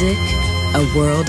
Music, a world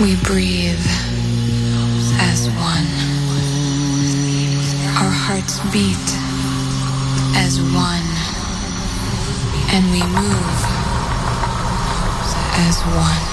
We breathe as one. Our hearts beat as one. And we move as one.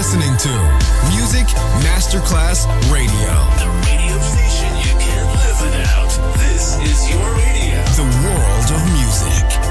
listening to Music Masterclass Radio. The radio station you can't live without. This is your radio. The world of music.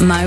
My